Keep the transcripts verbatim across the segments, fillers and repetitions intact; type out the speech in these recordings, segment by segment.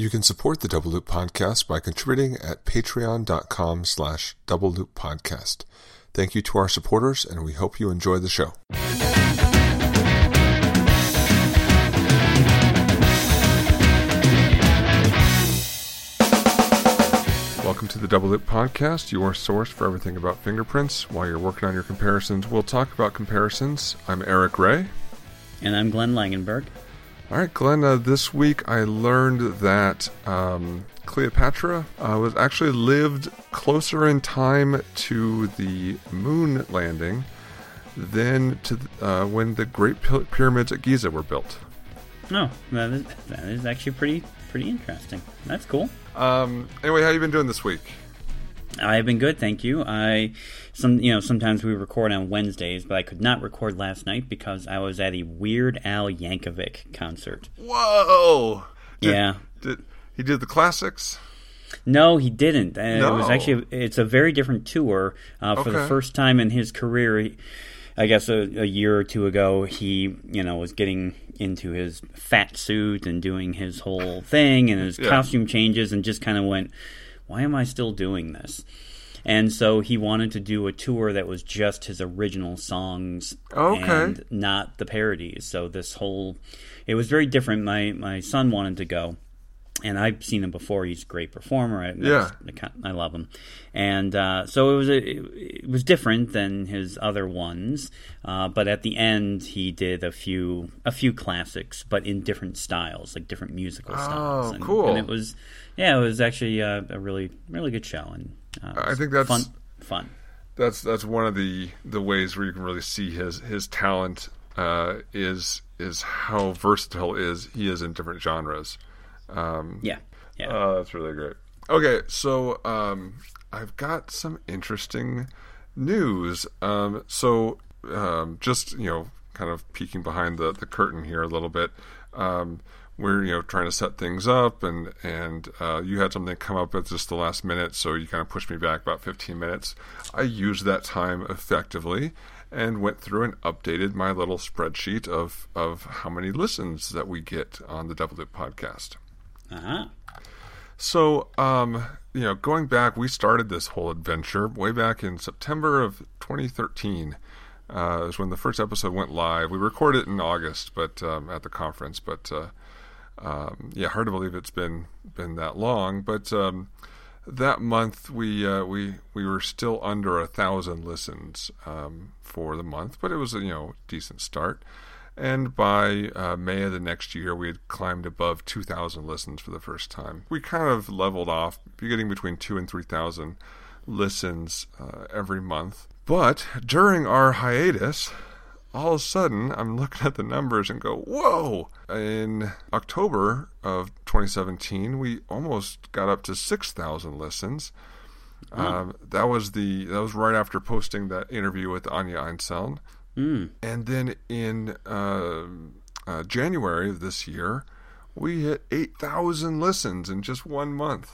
You can support the Double Loop Podcast by contributing at patreon.com slash Double Loop Podcast. Thank you to our supporters, and we hope you enjoy the show. Welcome to the Double Loop Podcast, your source for everything about fingerprints. While you're working on your comparisons, we'll talk about comparisons. I'm Eric Ray. And I'm Glenn Langenberg. All right, Glenn, uh, this week I learned that um, Cleopatra uh, was actually lived closer in time to the moon landing than to uh, when the Great Pyramids at Giza were built. Oh, that is, that is actually pretty pretty interesting. That's cool. Um, anyway, how you been doing this week? I've been good, thank you. I, some you know, sometimes we record on Wednesdays, but I could not record last night because I was at a Weird Al Yankovic concert. Whoa! Did, yeah, did, he did the classics. No, he didn't. No. It was actually it's a very different tour. Uh, for okay. the first time in his career, he, I guess a, a year or two ago, he you know was getting into his fat suit and doing his whole thing and his yeah. costume changes and just kind of went, why am I still doing this? And so he wanted to do a tour that was just his original songs okay. and not the parodies. So this whole – it was very different. My my son wanted to go, and I've seen him before. He's a great performer. I, yeah. I, I love him. And uh, so it was, a, it, it was different than his other ones. Uh, but at the end, he did a few a few classics, but in different styles, like different musical styles. Oh, and, cool. And it was – yeah, it was actually a, a really, really good show, and uh, I think that's fun. Fun. That's that's one of the, the ways where you can really see his his talent uh, is is how versatile is he is in different genres. Um, yeah, yeah, uh, that's really great. Okay, so um, I've got some interesting news. Um, so um, just you know, kind of peeking behind the, the curtain here a little bit. Um, We're you know trying to set things up, and and uh, you had something come up at just the last minute, so you kind of pushed me back about fifteen minutes. I used that time effectively and went through and updated my little spreadsheet of, of how many listens that we get on the Double Loop Podcast. Uh-huh. So um, you know, going back, we started this whole adventure way back in September of twenty thirteen. Uh, is when the first episode went live. We recorded it in August, but um, at the conference, but. Uh, Um, yeah, hard to believe it's been been that long. But um, that month we uh, we we were still under a thousand listens um, for the month, but it was a you know decent start. And by uh, May of the next year, we had climbed above two thousand listens for the first time. We kind of leveled off, getting between two and three thousand listens uh, every month. But during our hiatus, all of a sudden, I'm looking at the numbers and go, whoa! In October of twenty seventeen, we almost got up to six thousand listens. Mm. Um, that was the that was right after posting that interview with Anya Einzeln. Mm. And then in uh, uh, January of this year, we hit eight thousand listens in just one month.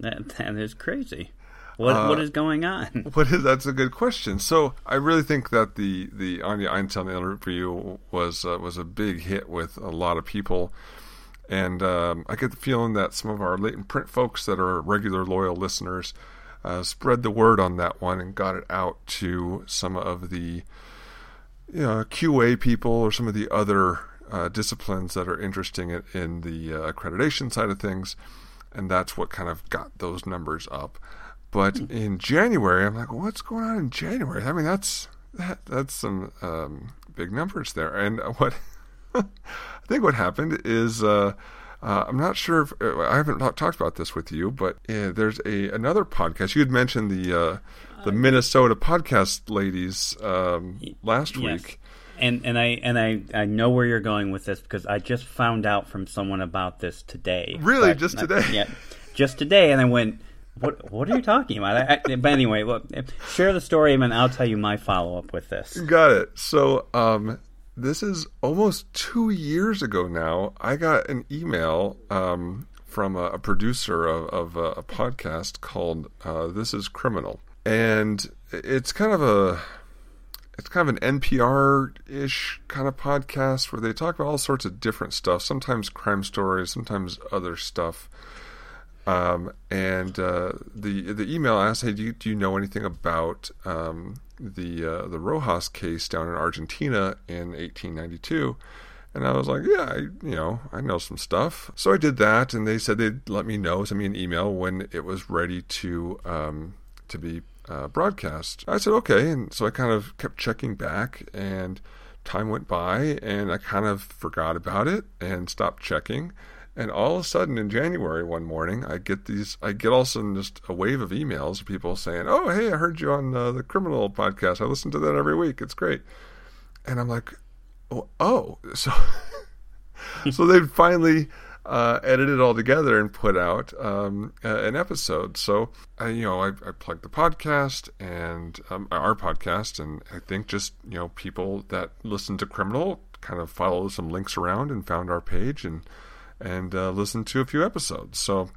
That that is crazy. What uh, what is going on? What is that's a good question. So I really think that the, the Anya Einzeln interview was uh, was a big hit with a lot of people, and um, I get the feeling that some of our latent print folks that are regular loyal listeners uh, spread the word on that one and got it out to some of the you know, Q A people or some of the other uh, disciplines that are interesting in, in the uh, accreditation side of things, and that's what kind of got those numbers up. But in January, I'm like, what's going on in January? I mean, that's that, that's some um, big numbers there. And what I think what happened is, uh, uh, I'm not sure if I haven't talked about this with you, but uh, there's a another podcast. You had mentioned the uh, the Minnesota podcast ladies um, last yes. week. And and I and I, I know where you're going with this because I just found out from someone about this today. Really, just not, today? Yeah, just today, and I went, What what are you talking about? I, but anyway, look, share the story, and then I'll tell you my follow-up with this. Got it. So um, this is almost two years ago now. I got an email um, from a, a producer of, of a, a podcast called uh, This Is Criminal. And it's kind of a it's kind of an N P R-ish kind of podcast where they talk about all sorts of different stuff, sometimes crime stories, sometimes other stuff. Um, and uh, the the email asked, hey, do you, do you know anything about um, the uh, the Rojas case down in Argentina in eighteen ninety-two? And I was like, yeah, I, you know, I know some stuff. So I did that, and they said they'd let me know, send me an email when it was ready to um, to be uh, broadcast. I said, okay, and so I kind of kept checking back, and time went by, and I kind of forgot about it and stopped checking. And all of a sudden, in January one morning, I get these. I get all of a sudden just a wave of emails of people saying, "Oh, hey, I heard you on uh, the Criminal podcast. I listen to that every week. It's great." And I'm like, "Oh, oh. so so they finally uh, edited it all together and put out um, uh, an episode." So I, you know, I, I plugged the podcast and um, our podcast, and I think just you know people that listen to Criminal kind of followed some links around and found our page and. and uh, listen to a few episodes. So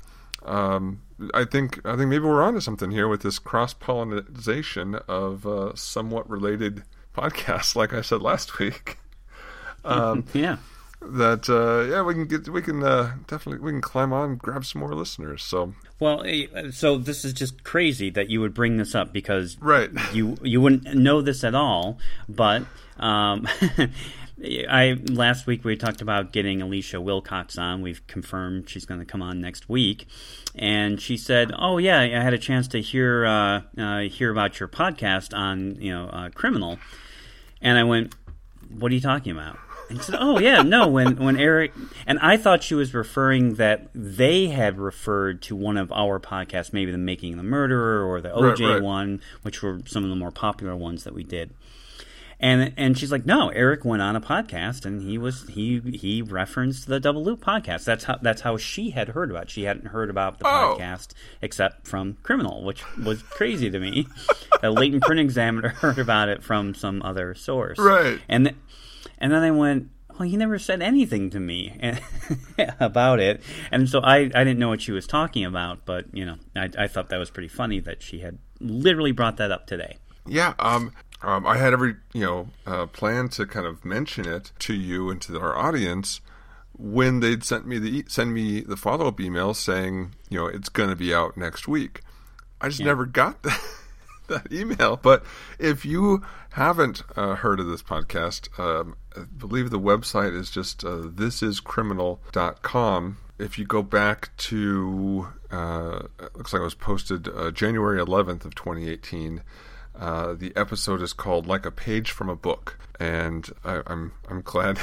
um, I think I think maybe we're onto something here with this cross-pollination of uh, somewhat related podcasts, like I said last week. Um, yeah. That uh, yeah, we can get we can uh, definitely we can climb on, grab some more listeners. So well, so this is just crazy that you would bring this up because right. you you wouldn't know this at all, but. Um, I last week we talked about getting Alicia Wilcox on. We've confirmed she's going to come on next week, and she said, "Oh yeah, I had a chance to hear uh, uh, hear about your podcast on you know uh, Criminal," and I went, "What are you talking about?" And she said, "Oh yeah, no, when when Eric and I thought she was referring that they had referred to one of our podcasts, maybe the Making the Murderer or the O J right, right. one, which were some of the more popular ones that we did." And and she's like, no, Eric went on a podcast, and he was he he referenced the Double Loop podcast. That's how that's how she had heard about it. She hadn't heard about the oh. podcast except from Criminal, which was crazy to me. The Leighton Print Examiner heard about it from some other source, right? And th- and then I went, well, he never said anything to me and about it, and so I, I didn't know what she was talking about. But you know, I I thought that was pretty funny that she had literally brought that up today. Yeah. Um. Um, I had every, you know, uh, plan to kind of mention it to you and to our audience when they'd sent me the send me the follow up email saying, you know, it's going to be out next week. I just yeah. never got that, that email. But if you haven't uh, heard of this podcast, um, I believe the website is just uh, this is criminal dot com. If you go back to, uh, it looks like it was posted uh, January eleventh of twenty eighteen. Uh, the episode is called "Like a Page from a Book," and I, I'm I'm glad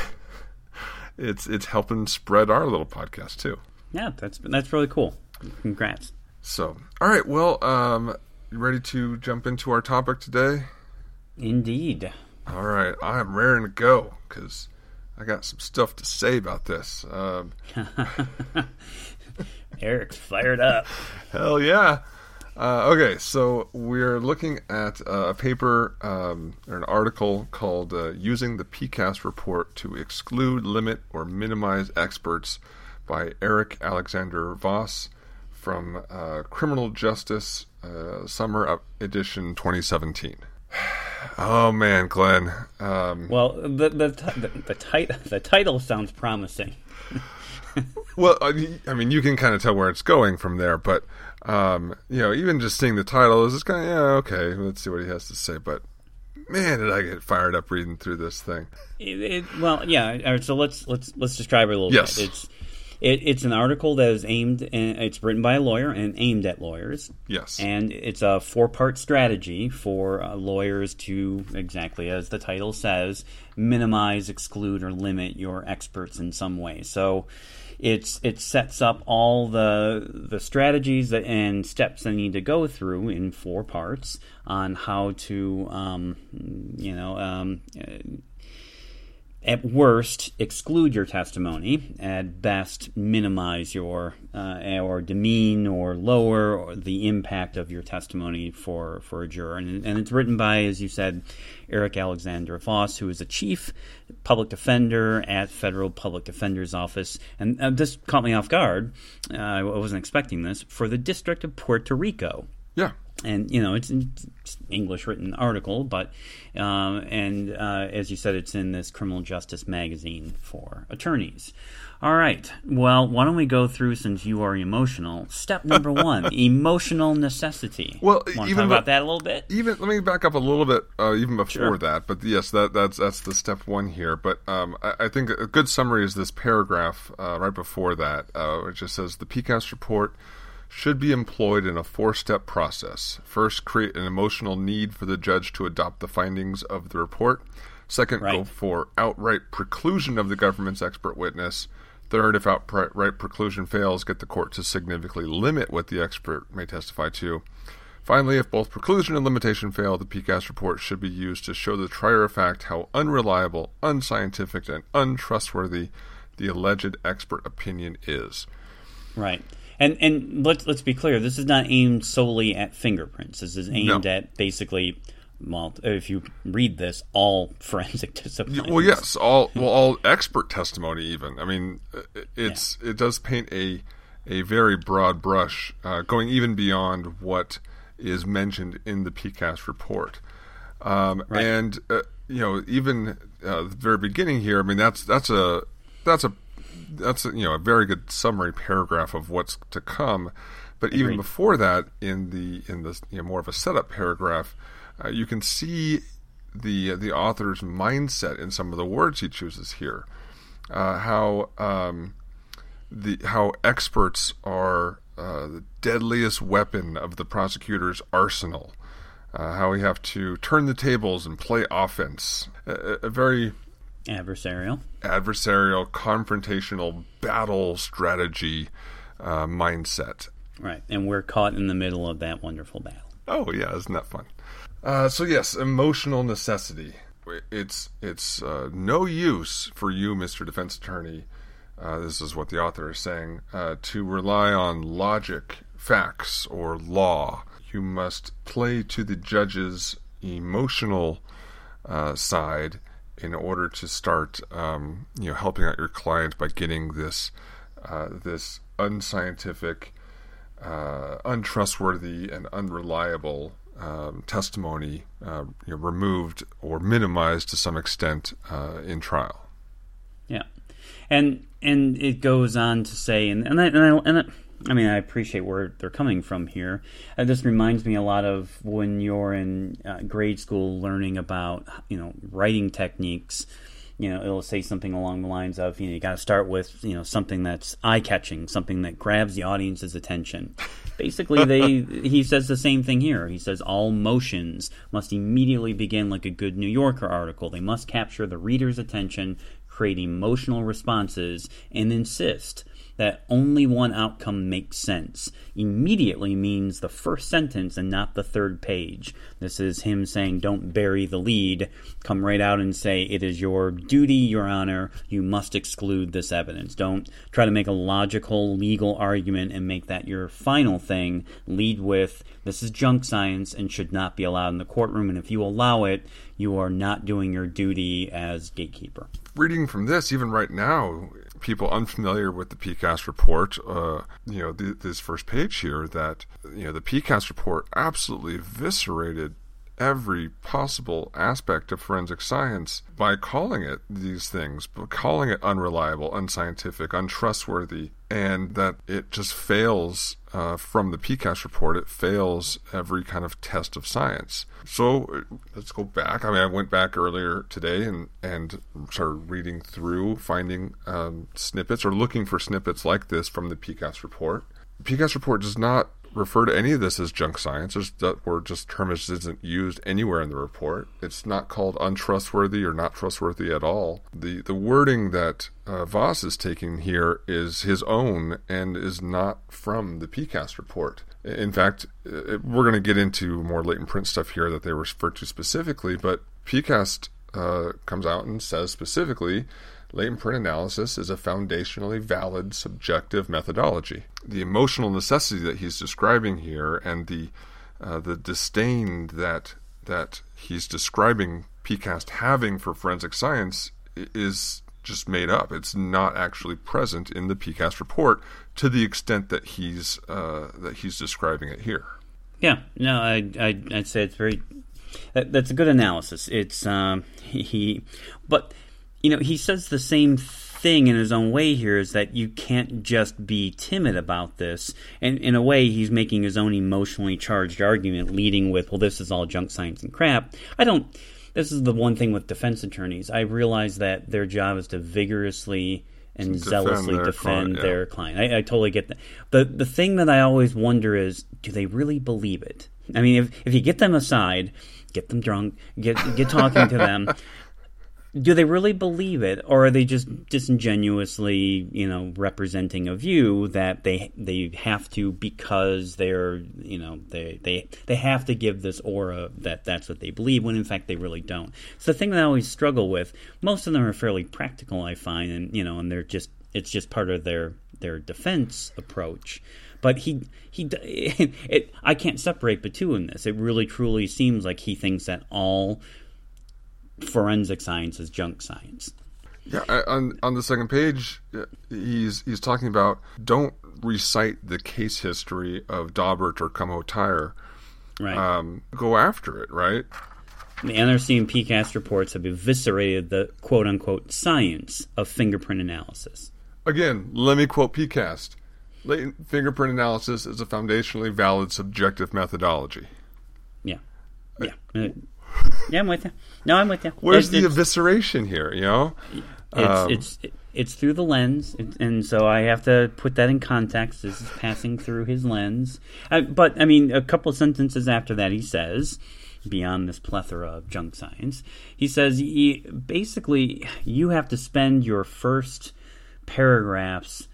it's it's helping spread our little podcast too. Yeah, that's that's really cool. Congrats. So, all right, well, um, you ready to jump into our topic today? Indeed. All right, I'm raring to go because I got some stuff to say about this. Um, Eric's fired up. Hell yeah. Uh, okay, so we're looking at a paper um, or an article called uh, "Using the P C A S T Report to Exclude, Limit, or Minimize Experts" by Eric Alexander Voss from uh, Criminal Justice uh, Summer Up Edition twenty seventeen. Oh man, Glenn. Um, well, the the the, the, tit- the title sounds promising. Well, I mean, you can kind of tell where it's going from there, but. Um, you know, even just seeing the title is just kind of, yeah, okay, let's see what he has to say. But man, did I get fired up reading through this thing. It, it, well, yeah. All right, so let's let's let's describe it a little yes. bit. It's it, it's an article that is aimed, and it's written by a lawyer and aimed at lawyers. Yes, and it's a four-part strategy for uh, lawyers to, exactly as the title says, minimize, exclude, or limit your experts in some way. So. It's it sets up all the the strategies that, and steps they need to go through in four parts on how to, um, you know, um, at worst exclude your testimony, at best minimize your uh, or demean or lower the impact of your testimony for, for a juror. And, and it's written by, as you said, Eric Alexander Voss, who is a chief public defender at Federal Public Defender's Office. And uh, this caught me off guard. Uh, I wasn't expecting this. For the District of Puerto Rico. Yeah. And, you know, it's an English-written article, but um, and uh, as you said, it's in this Criminal Justice magazine for attorneys. All right. Well, why don't we go through, since you are emotional, step number one, emotional necessity. Well, want to talk about that a little bit? Even let me back up a little bit, uh, even before sure. that. But yes, that, that's that's the step one here. But um, I, I think a good summary is this paragraph uh, right before that, uh, which just says the P C A S T report should be employed in a four-step process. First, create an emotional need for the judge to adopt the findings of the report. Second, right. go for outright preclusion of the government's expert witness. Third, if outright preclusion fails, get the court to significantly limit what the expert may testify to. Finally, if both preclusion and limitation fail, the P C A S T report should be used to show the trier of fact how unreliable, unscientific, and untrustworthy the alleged expert opinion is. Right. And and let's let's be clear. This is not aimed solely at fingerprints. This is aimed no. at basically, well, if you read this, all forensic disciplines. Well, yes, all well, all expert testimony. Even I mean, it's yeah. it does paint a a very broad brush, uh, going even beyond what is mentioned in the P C A S T report. Um, right. And uh, you know, even uh, the very beginning here. I mean, that's that's a that's a. That's you know a very good summary paragraph of what's to come, but Agreed. even before that, in the in the you know, more of a setup paragraph, uh, you can see the the author's mindset in some of the words he chooses here, uh, how um, the how experts are uh, the deadliest weapon of the prosecutor's arsenal, uh, how we have to turn the tables and play offense, a, a very Adversarial. Adversarial, confrontational, battle strategy uh, mindset. Right, and we're caught in the middle of that wonderful battle. Oh, yeah, isn't that fun? Uh, so, yes, emotional necessity. It's it's uh, no use for you, Mister Defense Attorney, uh, this is what the author is saying, uh, to rely on logic, facts, or law. You must play to the judge's emotional uh, side in order to start, um, you know, helping out your client by getting this, uh, this unscientific, uh, untrustworthy, and unreliable um, testimony uh, you know, removed or minimized to some extent uh, in trial. Yeah, and and it goes on to say, and and I, and, I, and I, I mean, I appreciate where they're coming from here. Uh, this reminds me a lot of when you're in uh, grade school learning about, you know, writing techniques. You know, it'll say something along the lines of, you know, you got to start with, you know, something that's eye-catching, something that grabs the audience's attention. Basically, they he says the same thing here. He says all motions must immediately begin like a good New Yorker article. They must capture the reader's attention, create emotional responses, and insist that only one outcome makes sense. Immediately means the first sentence and not the third page. This is him saying, don't bury the lead. Come right out and say, it is your duty, Your Honor. You must exclude this evidence. Don't try to make a logical, legal argument and make that your final thing. Lead with, this is junk science and should not be allowed in the courtroom. And if you allow it, you are not doing your duty as gatekeeper. Reading from this, even right now, people unfamiliar with the P C A S T report, uh, you know, th- this first page here, that, you know, the P C A S T report absolutely eviscerated every possible aspect of forensic science by calling it these things, but calling it unreliable, unscientific, untrustworthy, and that it just fails uh, from the P C A S T report. It fails every kind of test of science. So let's go back. I mean, I went back earlier today and, and started reading through, finding um, snippets or looking for snippets like this from the P C A S T report. The P C A S T report does not refer to any of this as junk science. There's that word, just term, isn't used anywhere in the report. It's not called untrustworthy or not trustworthy at all. The the wording that uh, Voss is taking here is his own and is not from the P C A S T report. In fact, it, we're going to get into more latent print stuff here that they refer to specifically, but P C A S T uh, comes out and says specifically, latent print analysis is a foundationally valid subjective methodology. The emotional necessity that he's describing here and the uh, the disdain that that he's describing P C A S T having for forensic science is just made up. It's not actually present in the P C A S T report to the extent that he's uh, that he's describing it here. Yeah, no, I, I, I'd say it's very. That, that's a good analysis. It's um, he, but you know, he says the same thing in his own way here, is that you can't just be timid about this. And in a way, he's making his own emotionally charged argument, leading with, "Well, this is all junk science and crap." I don't. This is the one thing with defense attorneys. I realize that their job is to vigorously and defend zealously their defend client, yeah. their client. I, I totally get that. The the thing that I always wonder is, do they really believe it? I mean, if, if you get them aside, get them drunk, get get talking to them, do they really believe it, or are they just disingenuously, you know, representing a view that they they have to, because they're, you know, they they, they have to give this aura that that's what they believe, when in fact they really don't. It's the thing that I always struggle with. Most of them are fairly practical, I find, and you know, and they're just it's just part of their their defense approach. But he he it, it I can't separate the two in this. It really truly seems like he thinks that all forensic science is junk science. Yeah, on on the second page, he's he's talking about, don't recite the case history of Daubert or Kumho Tire. Right. Um, go after it, right? The N R C and P C A S T reports have eviscerated the quote-unquote science of fingerprint analysis. Again, let me quote P C A S T. Latent fingerprint analysis is a foundationally valid subjective methodology. Yeah. Yeah. Uh, Yeah, I'm with you. No, I'm with you. Where's it's, the it's, evisceration here, you know? It's um, it's it's through the lens, and so I have to put that in context. This is passing through his lens. I, but, I mean, a couple sentences after that he says, beyond this plethora of junk science, he says, he, basically, you have to spend your first paragraphs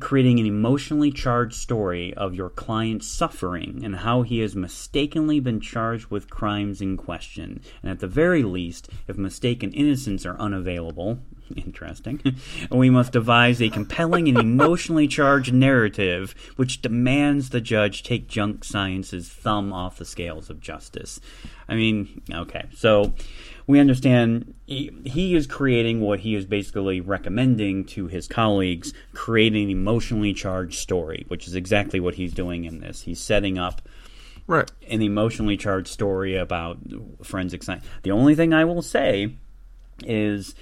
creating an emotionally charged story of your client's suffering and how he has mistakenly been charged with crimes in question. And at the very least, if mistaken innocence are unavailable, interesting, we must devise a compelling and emotionally charged narrative which demands the judge take junk science's thumb off the scales of justice. I mean, okay, so we understand he, he is creating what he is basically recommending to his colleagues, creating an emotionally charged story, which is exactly what he's doing in this. He's setting up right. an emotionally charged story about forensic science. The only thing I will say is,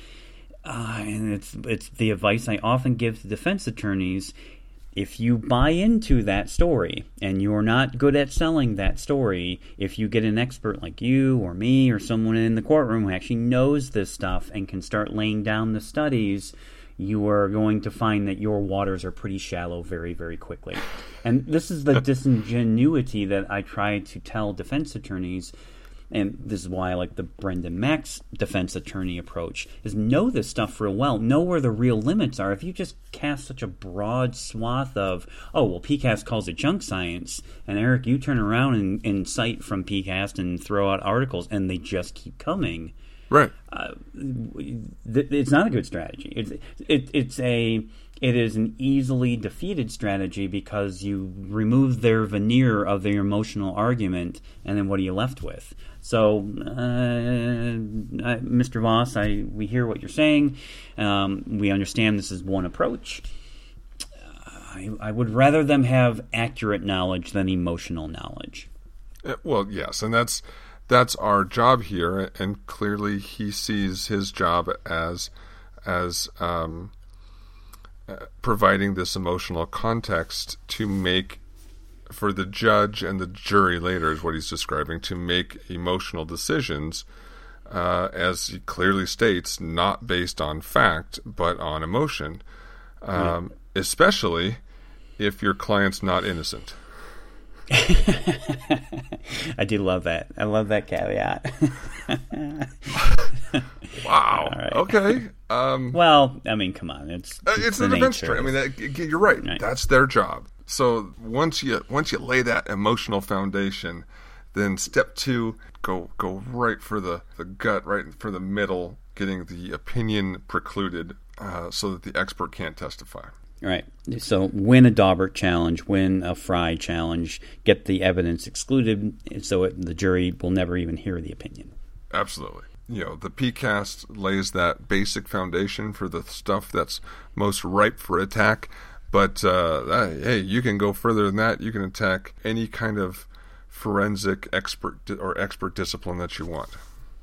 uh, and it's it's the advice I often give to defense attorneys, if you buy into that story and you're not good at selling that story, if you get an expert like you or me or someone in the courtroom who actually knows this stuff and can start laying down the studies, you are going to find that your waters are pretty shallow very, very quickly. And this is the disingenuity that I try to tell defense attorneys. And this is why I like the Brendan Max defense attorney approach, is know this stuff real well. Know where the real limits are. If you just cast such a broad swath of, oh, well, P C A S T calls it junk science, and Eric, you turn around and, and cite from P C A S T and throw out articles, and they just keep coming. Right. Uh, th- it's not a good strategy. It's, it, it's a... It is an easily defeated strategy because you remove their veneer of their emotional argument, and then what are you left with? So, uh, I, Mister Voss, I we hear what you're saying. Um, we understand this is one approach. I, I would rather them have accurate knowledge than emotional knowledge. Well, yes, and that's that's our job here, and clearly he sees his job as as. Um, Uh, providing this emotional context to make, for the judge and the jury later is what he's describing, to make emotional decisions, uh, as he clearly states, not based on fact, but on emotion, um, yeah. especially if your client's not innocent. I do love that. I love that caveat. Wow. Right. Okay. Um, well, I mean, come on. It's it's, it's the defense attorney. I mean, that, you're right. right. That's their job. So once you once you lay that emotional foundation, then step two, go go right for the, the gut, right for the middle, getting the opinion precluded, uh, so that the expert can't testify. Right. So win a Daubert challenge, win a Fry challenge, get the evidence excluded, so it, the jury will never even hear the opinion. Absolutely. You know, the P C A S T lays that basic foundation for the stuff that's most ripe for attack. But, uh, hey, you can go further than that. You can attack any kind of forensic expert or expert discipline that you want.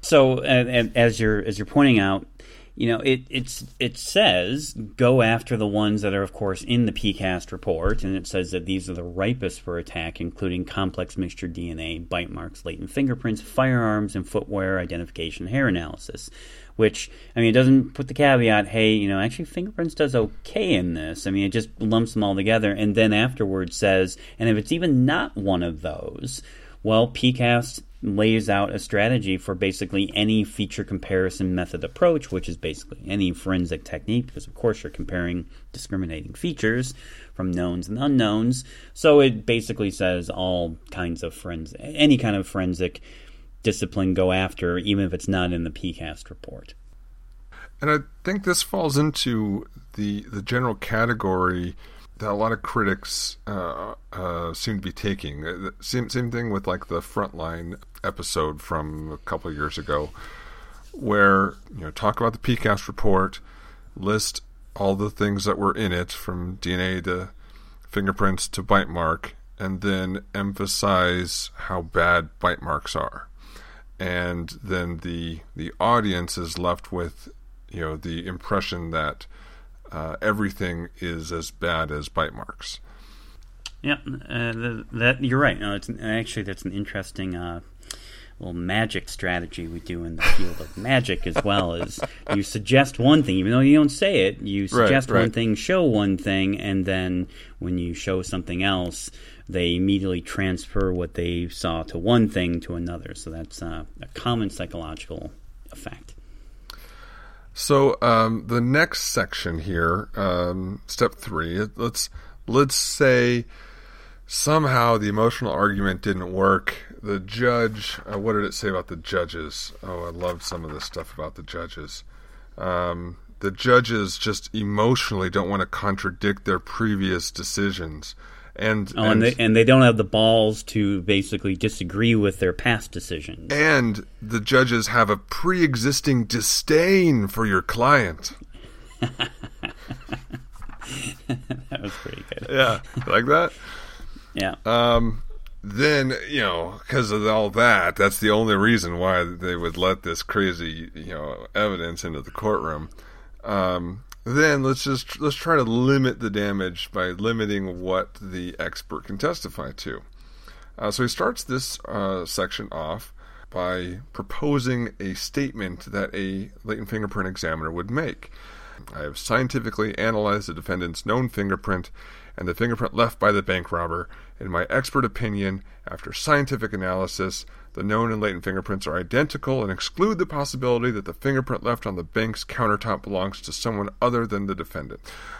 So, and, and as you're as you're pointing out, you know, it it's it says go after the ones that are, of course, in the P CAST report, and it says that these are the ripest for attack, including complex mixture D N A, bite marks, latent fingerprints, firearms and footwear identification, hair analysis. Which, I mean, it doesn't put the caveat, hey, you know, actually fingerprints does okay in this. I mean, it just lumps them all together and then afterwards says, and if it's even not one of those, well, P CAST lays out a strategy for basically any feature comparison method approach, which is basically any forensic technique, because of course you're comparing discriminating features from knowns and unknowns. So it basically says all kinds of forensic, any kind of forensic discipline go after, even if it's not in the P CAST report. And I think this falls into the the general category that a lot of critics uh, uh, seem to be taking. Same, same thing with like the Frontline episode from a couple of years ago, where, you know, talk about the P CAST report, list all the things that were in it from D N A to fingerprints to bite mark, and then emphasize how bad bite marks are. And then the the audience is left with, you know, the impression that uh, everything is as bad as bite marks. Yeah, uh, the, that you're right. No, it's an, actually that's an interesting uh, little magic strategy we do in the field of magic as well. Is you suggest one thing, even though you don't say it. You suggest right, right. one thing, show one thing, and then when you show something else, they immediately transfer what they saw to one thing to another. So that's uh, a common psychological effect. So um, the next section here, um, step three, let's let's say somehow the emotional argument didn't work. The judge, uh, what did it say about the judges? Oh, I loved some of this stuff about the judges. Um, the judges just emotionally don't want to contradict their previous decisions. And, oh, and, and, they, and they don't have the balls to basically disagree with their past decisions. And the judges have a pre-existing disdain for your client. That was pretty good. Yeah, like that? Yeah. Um, then, you know, because of all that, that's the only reason why they would let this crazy, you know, evidence into the courtroom. Um Then let's just let's try to limit the damage by limiting what the expert can testify to. Uh, so he starts this uh, section off by proposing a statement that a latent fingerprint examiner would make. I have scientifically analyzed the defendant's known fingerprint and the fingerprint left by the bank robber. In my expert opinion, after scientific analysis, the known and latent fingerprints are identical and exclude the possibility that the fingerprint left on the bank's countertop belongs to someone other than the defendant.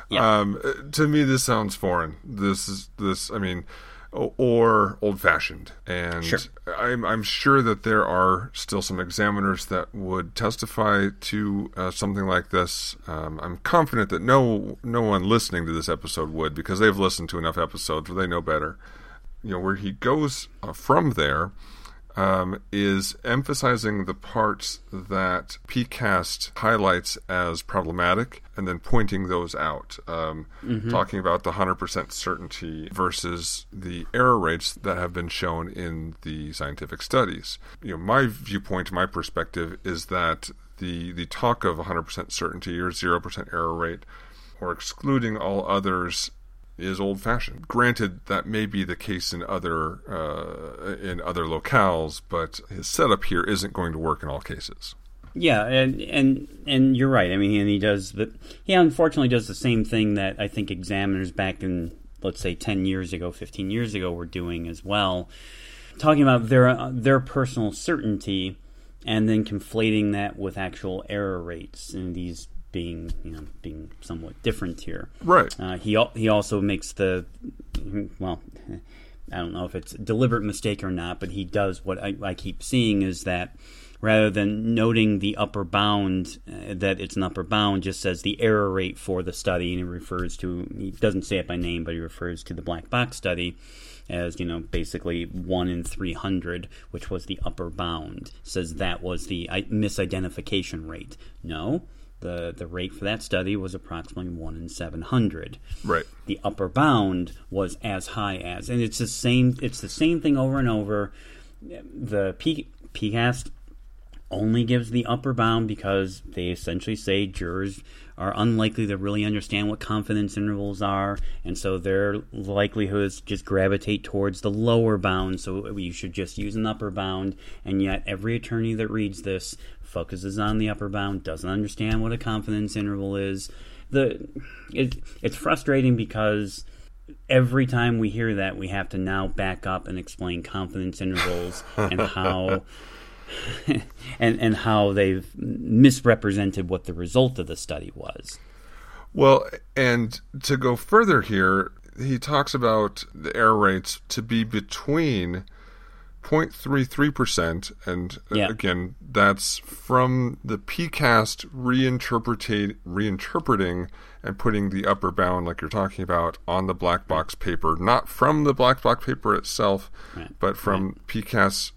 Yeah. Um, to me, this sounds foreign. This is this. I mean, or old-fashioned. And sure. I'm, I'm sure that there are still some examiners that would testify to uh, something like this. Um, I'm confident that no no one listening to this episode would, because they've listened to enough episodes where they know better. You know, where he goes uh, from there. Um, is emphasizing the parts that P CAST highlights as problematic and then pointing those out, um, mm-hmm. talking about the one hundred percent certainty versus the error rates that have been shown in the scientific studies. You know, my viewpoint, my perspective is that the, the talk of one hundred percent certainty or zero percent error rate or excluding all others is old-fashioned. Granted, that may be the case in other uh, in other locales, but his setup here isn't going to work in all cases. Yeah, and and and you're right. I mean, and he does the he unfortunately does the same thing that I think examiners back in, let's say, ten years ago, fifteen years ago, were doing as well, talking about their their personal certainty and then conflating that with actual error rates in these. Being, you know, being somewhat different here, right? Uh, he al- he also makes the, well, I don't know if it's a deliberate mistake or not, but he does what I, I keep seeing is that rather than noting the upper bound, uh, that it's an upper bound, just says the error rate for the study, and he refers to, he doesn't say it by name, but he refers to the black box study as, you know, basically one in three hundred, which was the upper bound. Says that was the misidentification rate. No. The the rate for that study was approximately one in seven hundred. Right. The upper bound was as high as, and it's the same it's the same thing over and over. The P C A S T only gives the upper bound because they essentially say jurors are unlikely to really understand what confidence intervals are, and so their likelihood is just gravitate towards the lower bound, so you should just use an upper bound. And yet every attorney that reads this focuses on the upper bound, doesn't understand what a confidence interval is. The it, it's frustrating because every time we hear that, we have to now back up and explain confidence intervals and how... and and how they've misrepresented what the result of the study was. Well, and to go further here, he talks about the error rates to be between zero point three three percent, and yeah. again, that's from the P C A S T reinterpretate, reinterpreting and putting the upper bound, like you're talking about, on the black box paper, not from the black box paper itself, right. but from right. P C A S T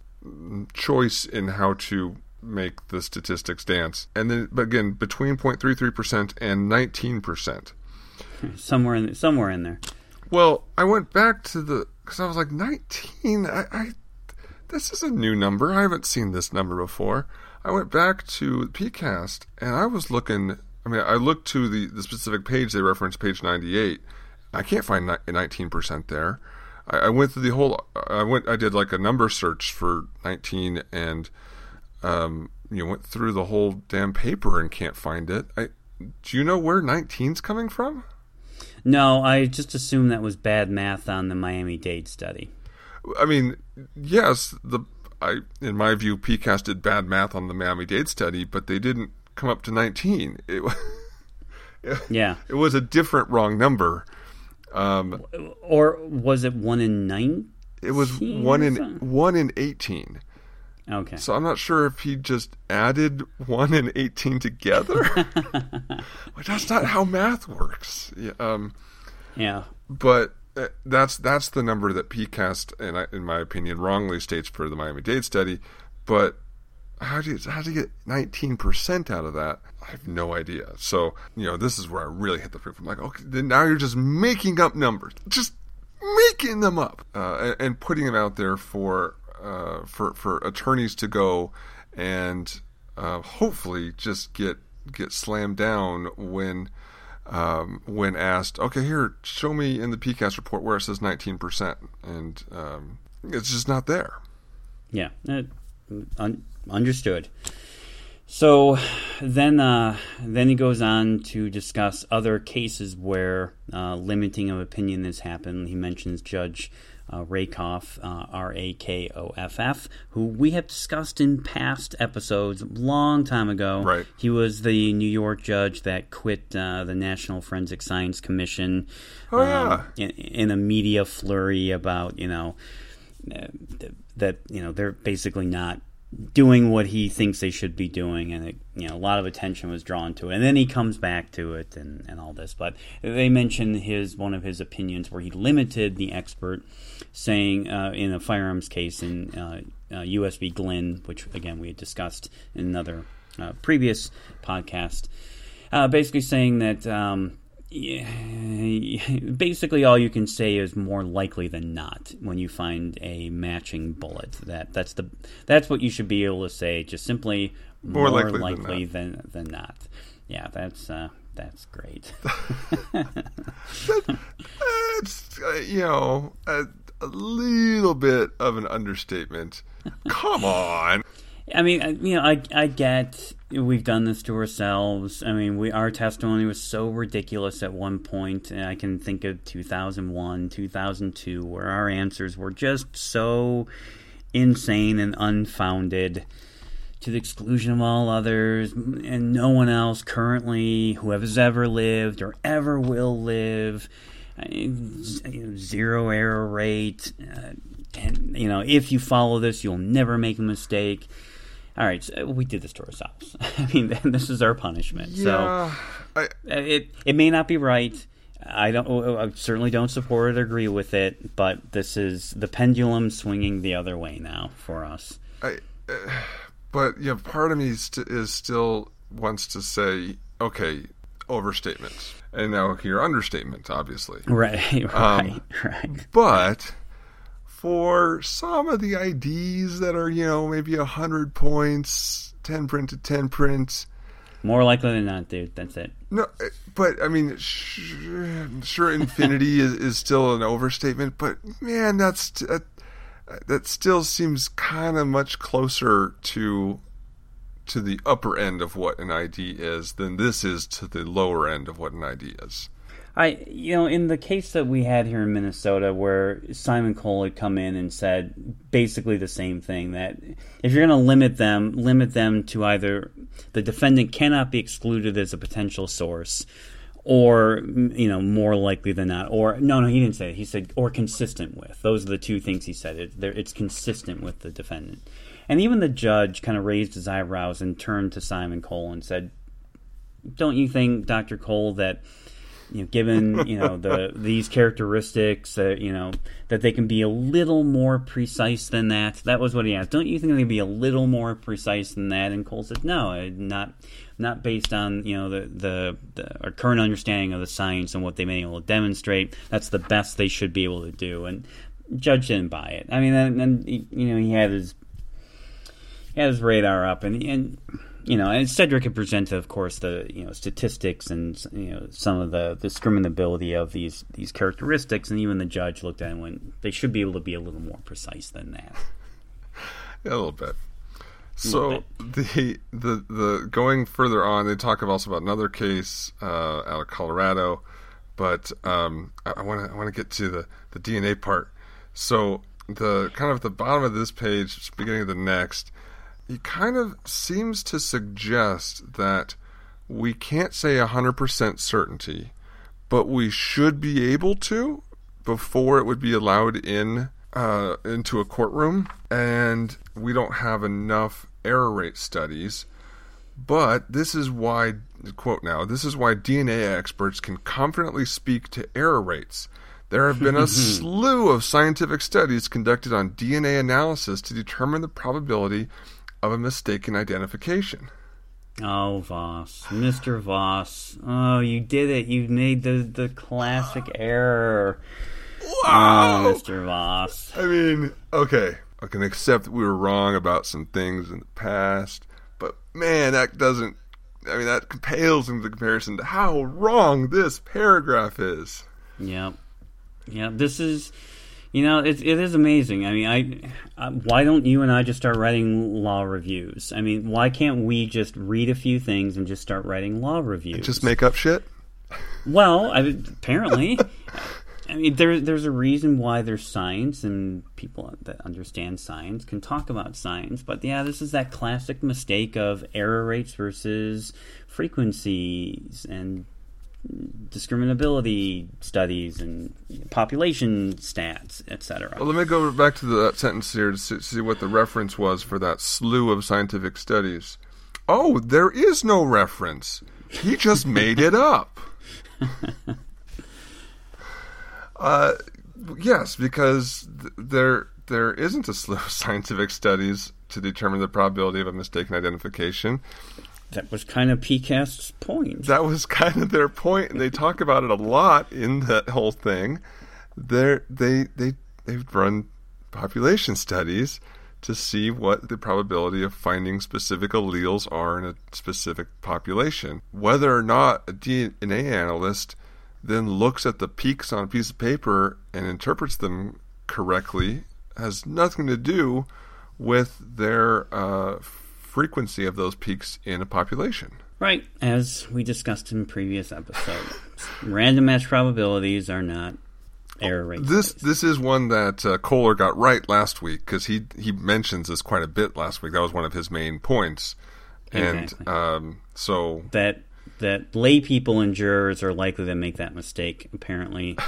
choice in how to make the statistics dance. And then, but again, between zero point three three percent and nineteen percent. Somewhere in, somewhere in there. Well, I went back to the, because I was like, nineteen? I, I, this is a new number. I haven't seen this number before. I went back to P C A S T, and I was looking, I mean, I looked to the, the specific page they referenced, page ninety-eight. I can't find nineteen percent there. I went through the whole. I went. I did like a number search for nineteen, and um, you know, went through the whole damn paper and can't find it. I, do you know where nineteen's coming from? No, I just assumed that was bad math on the Miami-Dade study. I mean, yes, the I in my view, P C A S T did bad math on the Miami-Dade study, but they didn't come up to nineteen. It, yeah, it was a different wrong number. Um, or was it one in nine? It was one in one in eighteen. Okay. So I'm not sure if he just added one and eighteen together. Which that's not how math works. Yeah. Um, yeah. But that's that's the number that P C A S T, and I, in my opinion, wrongly states for the Miami-Dade study. But how do you how do you get nineteen percent out of that? I have no idea. So, you know, this is where I really hit the proof. I'm like, okay, then now you're just making up numbers. Just making them up. Uh, and, and putting them out there for uh, for for attorneys to go and uh, hopefully just get get slammed down when um, when asked, okay, here, show me in the P C A S T report where it says nineteen percent. And um, it's just not there. Yeah. Uh, un- understood. So then uh, then he goes on to discuss other cases where uh, limiting of opinion has happened. He mentions Judge uh, Rakoff, uh, R A K O F F, who we have discussed in past episodes a long time ago. Right. He was the New York judge that quit uh, the National Forensic Science Commission oh, um, yeah. in, in a media flurry about, you know, that, you know, they're basically not doing what he thinks they should be doing, and it, you know, a lot of attention was drawn to it, and then he comes back to it and, and all this. But they mentioned his one of his opinions where he limited the expert, saying uh, in a firearms case in uh, uh, U S V Glynn, which again we had discussed in another uh, previous podcast, uh, basically saying that um, basically all you can say is more likely than not when you find a matching bullet. That that's the that's what you should be able to say. Just simply more, more likely, likely than, than, than not. Yeah, that's uh, that's great. that, that's uh, you know a, a little bit of an understatement. Come on. I mean, you know, I I get we've done this to ourselves. I mean, we our testimony was so ridiculous at one point. And I can think of two thousand one, two thousand two, where our answers were just so insane and unfounded to the exclusion of all others, and no one else currently who has ever lived or ever will live. I mean, you know, zero error rate, uh, and you know, if you follow this, you'll never make a mistake. All right, so we did this to ourselves. I mean, this is our punishment. Yeah, so I, it it may not be right. I don't. I certainly don't support it or agree with it. But this is the pendulum swinging the other way now for us. I, uh, but yeah, part of me st- is still wants to say, okay, overstatement. And now here, understatement, obviously. Right, right, um, right. But for some of the I Ds that are, you know, maybe one hundred points, ten print to ten print. More likely than not, dude. That's it. No, but, I mean, sure, sure infinity is, is still an overstatement, but, man, that's that, that still seems kind of much closer to... to the upper end of what an I D is than this is to the lower end of what an I D is. I, you know, in the case that we had here in Minnesota where Simon Cole had come in and said basically the same thing, that if you're going to limit them, limit them to either the defendant cannot be excluded as a potential source or, you know, more likely than not, or, no, no, he didn't say it. He said, or consistent with. Those are the two things he said. It, it's consistent with the defendant. And even the judge kind of raised his eyebrows and turned to Simon Cole and said, "Don't you think, Doctor Cole, that you know, given you know the these characteristics, uh, you know that they can be a little more precise than that?" That was what he asked. Don't you think they can be a little more precise than that? And Cole said, "No, not not based on you know the the, the our current understanding of the science and what they've been able to demonstrate. That's the best they should be able to do." And the judge didn't buy it. I mean, and, and you know he had his. He had his radar up, and, and you know, and Cedric had presented, of course, the you know statistics and you know some of the discriminability of these these characteristics, and even the judge looked at it and went, "They should be able to be a little more precise than that." Yeah, a little bit. So little bit. the the the going further on, they talk also about another case uh, out of Colorado, but um, I want to I want to get to the the D N A part. So the kind of at the bottom of this page, beginning of the next. He kind of seems to suggest that we can't say one hundred percent certainty, but we should be able to before it would be allowed in uh, into a courtroom. And we don't have enough error rate studies. But this is why, quote now, this is why D N A experts can confidently speak to error rates. There have been a slew of scientific studies conducted on D N A analysis to determine the probability of a mistaken identification. Oh, Voss. Mister Voss. Oh, you did it. You made the, the classic error. Wow. Oh, Mister Voss. I mean, okay. I can accept that we were wrong about some things in the past, but man, that doesn't, I mean, that pales in comparison to how wrong this paragraph is. Yep. Yeah, this is... You know, it, it is amazing. I mean, I, I why don't you and I just start writing law reviews? I mean, why can't we just read a few things and just start writing law reviews? And just make up shit? Well, I, apparently. I mean, there, there's a reason why there's science, and people that understand science can talk about science. But, yeah, this is that classic mistake of error rates versus frequencies and discriminability studies and population stats, et cetera. Well, let me go back to the, that sentence here to see what the reference was for that slew of scientific studies. Oh, there is no reference. He just made it up. uh, yes, because th- there there isn't a slew of scientific studies to determine the probability of a mistaken identification. That was kind of PCAST's point. That was kind of their point, and they talk about it a lot in that whole thing. They're, they they they've run population studies to see what the probability of finding specific alleles are in a specific population. Whether or not a D N A analyst then looks at the peaks on a piece of paper and interprets them correctly has nothing to do with their uh, frequency of those peaks in a population. Right, as we discussed in previous episodes. Random match probabilities are not error rates. This based. This is one that uh, Kohler got right last week, because he, he mentions this quite a bit last week. That was one of his main points. Exactly. And um, so... That, that lay people and jurors are likely to make that mistake, apparently.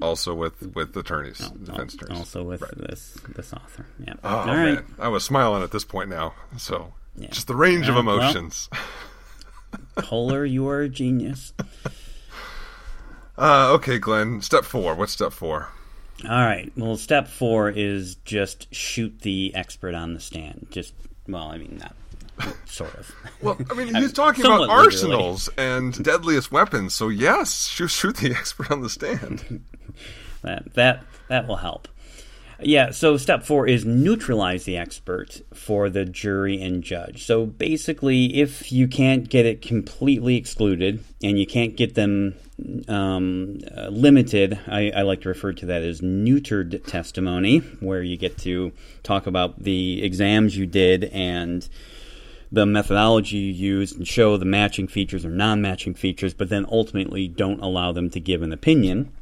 Also with, with attorneys, oh, defense oh, attorneys. Also with right. this this author. Yeah. Oh, all right. Man. I was smiling at this point now. So yeah. Just the range uh, of emotions. Well, Kohler, you are a genius. Uh, okay, Glenn. Step four. What's step four? All right. Well, step four is just shoot the expert on the stand. Just, well, I mean, not Sort of. Well, I mean, he's talking about arsenals and deadliest weapons, so yes, shoot, shoot the expert on the stand. that, that that will help. Yeah, so step four is neutralize the expert for the jury and judge. So basically, if you can't get it completely excluded and you can't get them um, uh, limited, I, I like to refer to that as neutered testimony, where you get to talk about the exams you did and the methodology you use and show the matching features or non-matching features, but then ultimately don't allow them to give an opinion,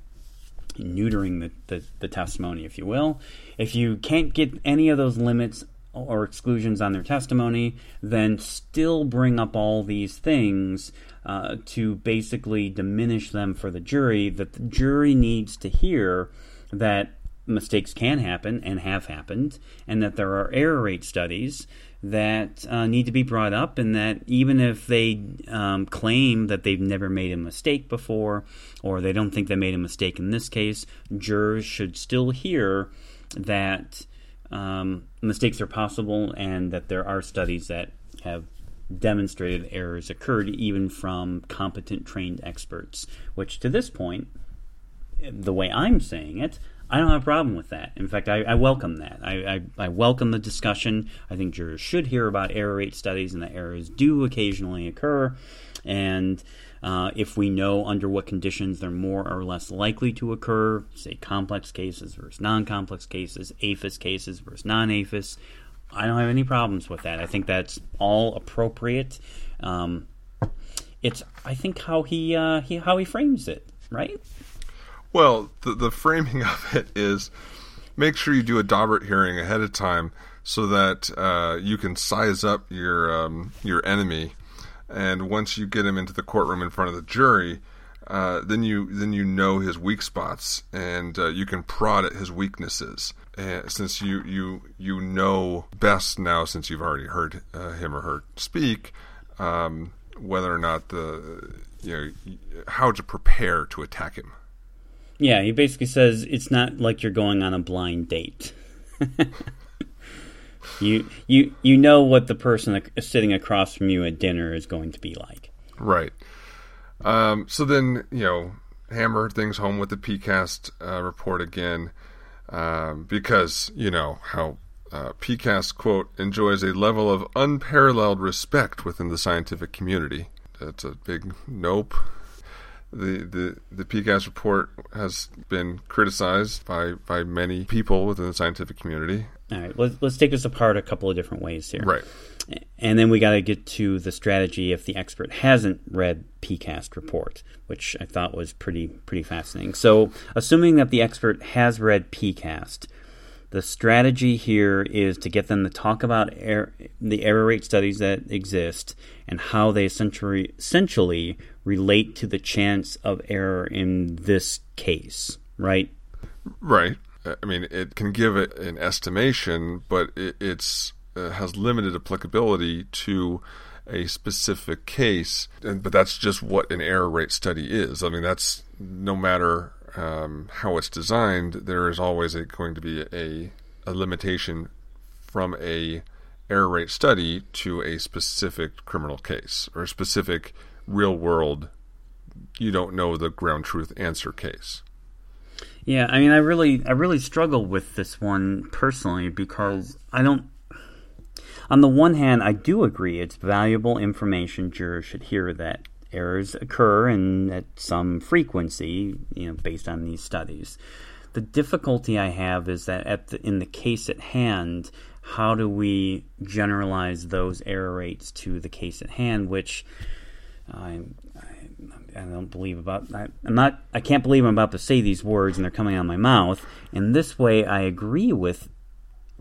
neutering the, the, the testimony, if you will. If you can't get any of those limits or exclusions on their testimony, then still bring up all these things uh, to basically diminish them for the jury, that the jury needs to hear that mistakes can happen and have happened, and that there are error rate studies that uh, need to be brought up, and that even if they um, claim that they've never made a mistake before, or they don't think they made a mistake in this case, jurors should still hear that um, mistakes are possible and that there are studies that have demonstrated errors occurred even from competent trained experts, which to this point, the way I'm saying it, I don't have a problem with that. In fact, I, I welcome that. I, I, I welcome the discussion. I think jurors should hear about error rate studies and that errors do occasionally occur. And uh, if we know under what conditions they're more or less likely to occur, say complex cases versus non-complex cases, AFIS cases versus non-AFIS, I don't have any problems with that. I think that's all appropriate. Um, it's, I think, how he, uh, he how he frames it, right? Well, the, the framing of it is make sure you do a Daubert hearing ahead of time so that uh, you can size up your um, your enemy, and once you get him into the courtroom in front of the jury, uh, then you then you know his weak spots and uh, you can prod at his weaknesses. Uh, since you, you you know best now, since you've already heard uh, him or her speak, um, whether or not the you know how to prepare to attack him. Yeah, he basically says it's not like you're going on a blind date. you you you know what the person sitting across from you at dinner is going to be like. Right. Um, so then, you know, hammer things home with the P CAST uh, report again, um, because, you know, how uh, P CAST, quote, enjoys a level of unparalleled respect within the scientific community. That's a big nope. The, the the P CAST report has been criticized by, by many people within the scientific community. All right, let's, let's take this apart a couple of different ways here. Right. And then we got to get to the strategy if the expert hasn't read P CAST report, which I thought was pretty pretty fascinating. So assuming that the expert has read P CAST, the strategy here is to get them to talk about er- the error rate studies that exist and how they essentially, essentially relate to the chance of error in this case, right? Right. I mean, it can give it an estimation, but it it's, uh, has limited applicability to a specific case. And, but that's just what an error rate study is. I mean, that's no matter... Um, how it's designed, there is always a, going to be a, a limitation from a error rate study to a specific criminal case or a specific real world, you don't know the ground truth answer case. Yeah, I mean, I really, I really struggle with this one personally because I don't. On the one hand, I do agree it's valuable information. Jurors should hear that errors occur and at some frequency, you know, based on these studies. The difficulty I have is that at the, in the case at hand, how do we generalize those error rates to the case at hand, which I, I, I don't believe about. I, I'm not. I can't believe I'm about to say these words and they're coming out of my mouth. And this way, I agree with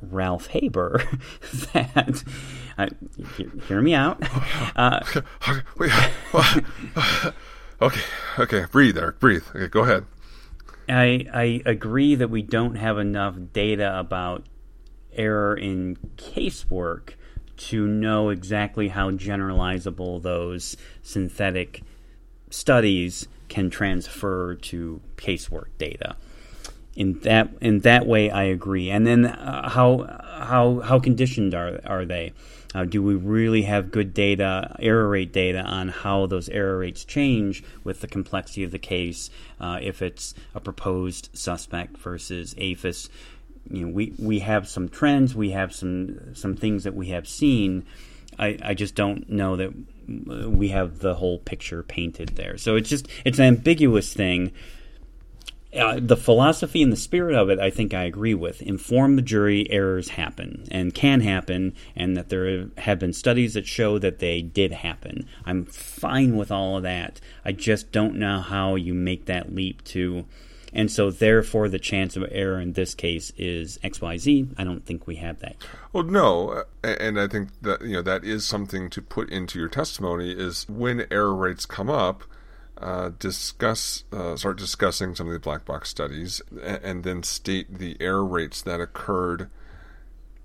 Ralph Haber that uh, hear, hear me out uh, okay okay breathe Eric breathe okay go ahead I, I agree that we don't have enough data about error in casework to know exactly how generalizable those synthetic studies can transfer to casework data. In that in that way, I agree. And then uh, how how how conditioned are are they? Uh, do we really have good data, error rate data, on how those error rates change with the complexity of the case? Uh, if it's a proposed suspect versus AFIS, you know, we we have some trends, we have some some things that we have seen. I, I just don't know that we have the whole picture painted there. So it's just it's an ambiguous thing. Uh, the philosophy and the spirit of it, I think I agree with. Inform the jury errors happen and can happen, and that there have been studies that show that they did happen. I'm fine with all of that. I just don't know how you make that leap to, and so therefore the chance of error in this case is X Y Z. I don't think we have that. Well, no, and I think that, you know, that is something to put into your testimony, is when error rates come up, Uh, discuss, uh, start discussing some of the black box studies, and, and then state the error rates that occurred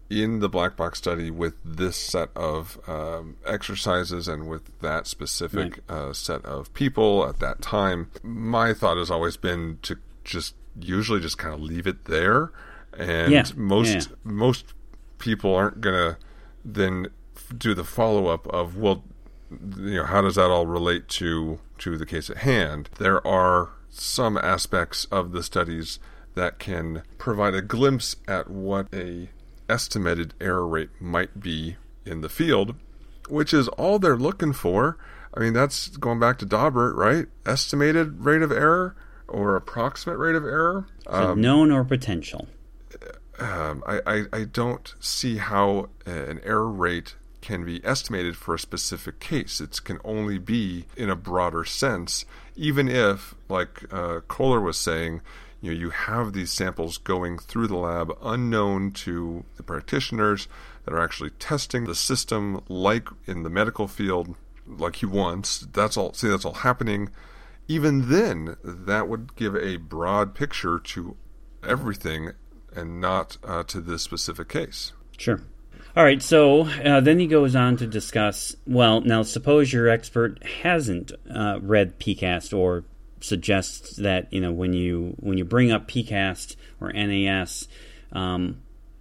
in the black box study with this set of um, exercises and with that specific right. uh, set of people at that time. My thought has always been to just usually just kind of leave it there, and yeah. most yeah. most people aren't gonna then do the follow up of, well, you know, how does that all relate to to the case at hand? There are some aspects of the studies that can provide a glimpse at what a estimated error rate might be in the field, which is all they're looking for. I mean, that's going back to Daubert, right? Estimated rate of error or approximate rate of error. So um, known or potential. Um, I, I, I don't see how an error rate can be estimated for a specific case. It can only be in a broader sense, even if, like uh, Kohler was saying, you know, you have these samples going through the lab unknown to the practitioners that are actually testing the system, like in the medical field, like he wants. That's all. See, that's all happening. Even then, that would give a broad picture to everything, and not uh, to this specific case. Sure. All right, so uh, then he goes on to discuss, well, now suppose your expert hasn't uh, read P CAST, or suggests that, you know, when you when you bring up P CAST or N A S, um,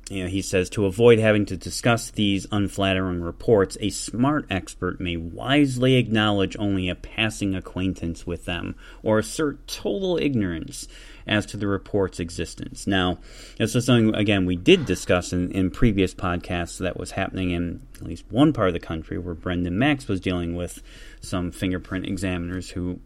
you know, he says, to avoid having to discuss these unflattering reports, a smart expert may wisely acknowledge only a passing acquaintance with them, or assert total ignorance as to the report's existence. Now, this is something, again, we did discuss in, in previous podcasts that was happening in at least one part of the country, where Brendan Max was dealing with some fingerprint examiners who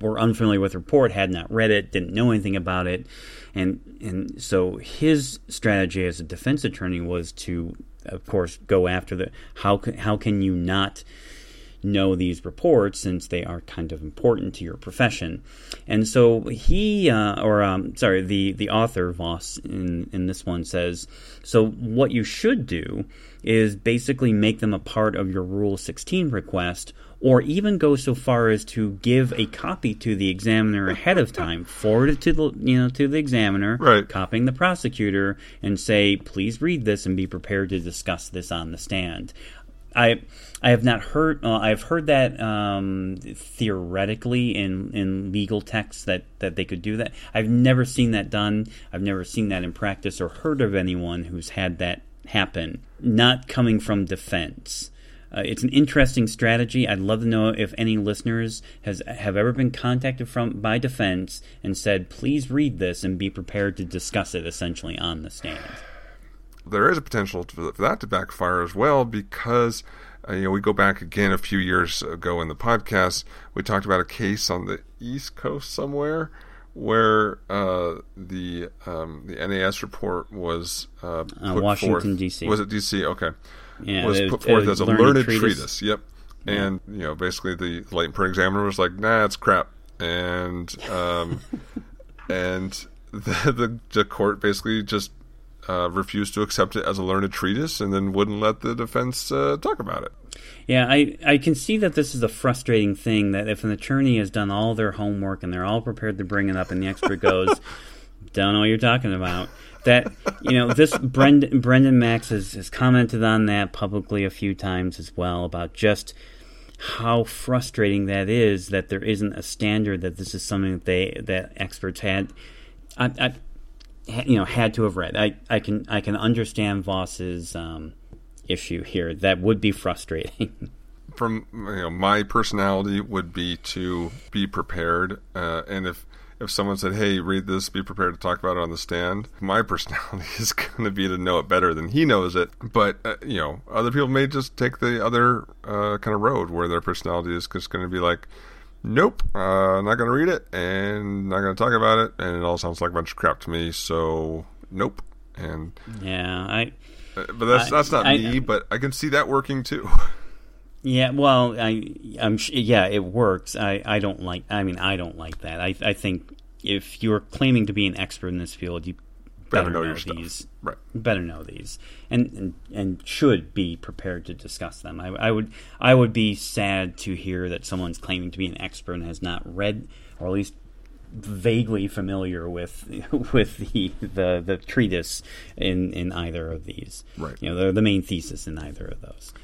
were unfamiliar with the report, had not read it, didn't know anything about it. And, and so his strategy as a defense attorney was to, of course, go after the how can, how can you not know these reports, since they are kind of important to your profession. And so he, uh, or um, sorry, the, the author, Voss, in, in this one says, so what you should do is basically make them a part of your Rule sixteen request, or even go so far as to give a copy to the examiner ahead of time, forward it to the, you know, to the examiner, right. copying the prosecutor, and say, please read this and be prepared to discuss this on the stand. I I have not heard uh, I've heard that um, theoretically in, in legal texts that, that they could do that. I've never seen that done. I've never seen that in practice, or heard of anyone who's had that happen. Not coming from defense. Uh, it's an interesting strategy. I'd love to know if any listeners has have ever been contacted from by defense and said, please read this and be prepared to discuss it, essentially, on the stand. There is a potential for that to backfire as well, because uh, you know, we go back again a few years ago in the podcast. We talked about a case on the East Coast somewhere where uh, the um, the N A S report was uh, put uh, Washington forth. D C Was it D C? Okay, yeah, was it, put forth as a learned treatise. treatise. Yep, yeah. And you know, basically the late print examiner was like, "Nah, it's crap," and um, and the, the the court basically just. Uh, refused to accept it as a learned treatise, and then wouldn't let the defense uh, talk about it. Yeah, I, I can see that this is a frustrating thing, that if an attorney has done all their homework and they're all prepared to bring it up, and the expert goes, don't know what you're talking about. That, you know, this Brendan, Brendan Max has, has commented on that publicly a few times as well, about just how frustrating that is, that there isn't a standard, that this is something that they that experts had. I, I you know, had to have read. I, I can I can understand Voss's um, issue here. That would be frustrating. From you know, my personality would be to be prepared, uh, and if if someone said, "Hey, read this," be prepared to talk about it on the stand. My personality is going to be to know it better than he knows it. But uh, you know, other people may just take the other uh, kind of road where their personality is just going to be like, nope, uh, not going to read it and not going to talk about it, and it all sounds like a bunch of crap to me, so nope. And yeah, I. But that's I, that's not I, me. I, but I can see that working too. Yeah, well, I, I'm yeah, it works. I, I don't like. I mean, I don't like that. I I think if you're claiming to be an expert in this field, you better, better know, know your these. Stuff. Right. Better know these, and, and and should be prepared to discuss them. I, I would I would be sad to hear that someone's claiming to be an expert and has not read, or at least vaguely familiar with with the the, the treatise in, in either of these. Right. You know, they're the main thesis in either of those.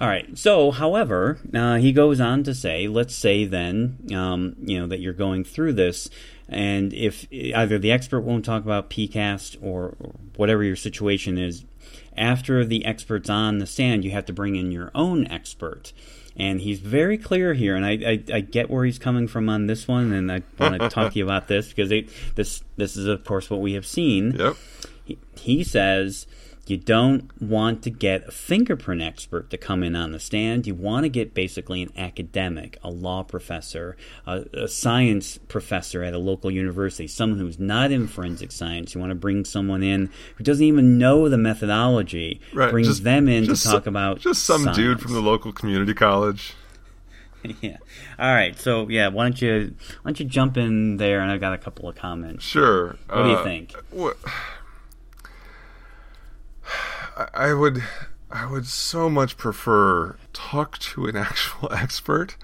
All right. So, however, uh, he goes on to say, let's say then, um, you know, that you're going through this, and if either the expert won't talk about P CAST or, or whatever your situation is, after the expert's on the stand, you have to bring in your own expert. And he's very clear here, and I, I, I get where he's coming from on this one, and I want to talk to you about this because they, this this is, of course, what we have seen. Yep. He, he says, you don't want to get a fingerprint expert to come in on the stand. You want to get basically an academic, a law professor, a, a science professor at a local university, someone who's not in forensic science. You want to bring someone in who doesn't even know the methodology, right, brings just, them in to talk so, about just some science. Dude from the local community college. Yeah. All right. So, yeah, why don't you why don't you jump in there, and I've got a couple of comments. Sure. What uh, do you think? What? I would I would so much prefer talk to an actual expert,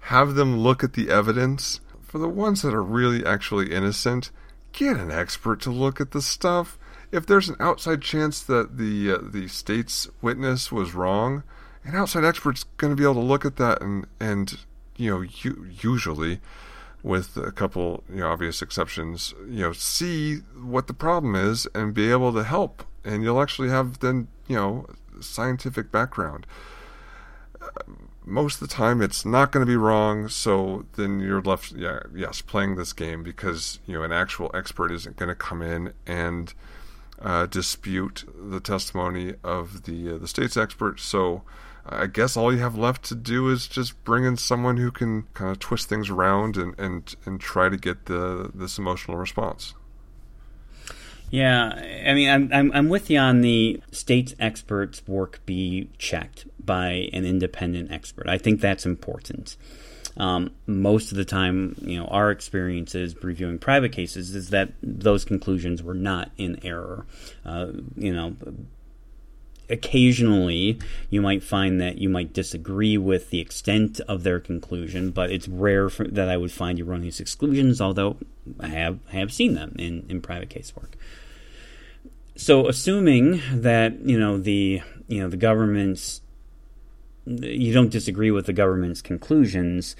have them look at the evidence. For the ones that are really actually innocent, get an expert to look at the stuff. If there's an outside chance that the uh, the state's witness was wrong, an outside expert's going to be able to look at that and, and you know, u- usually, with a couple you know, obvious exceptions, you know, see what the problem is and be able to help. And you'll actually have then, you know, scientific background. Uh, most of the time, it's not going to be wrong. So then you're left, yeah, yes, playing this game because you know an actual expert isn't going to come in and uh, dispute the testimony of the uh, the state's expert. So I guess all you have left to do is just bring in someone who can kind of twist things around and and, and try to get the this emotional response. Yeah, I mean, I'm, I'm I'm with you on the state's expert's work be checked by an independent expert. I think that's important. Um, most of the time, you know, our experiences reviewing private cases is that those conclusions were not in error. Uh, you know, occasionally you might find that you might disagree with the extent of their conclusion, but it's rare for, that I would find erroneous exclusions, although I have, have seen them in, in private casework. So assuming that, you know, the you know the government's you don't disagree with the government's conclusions,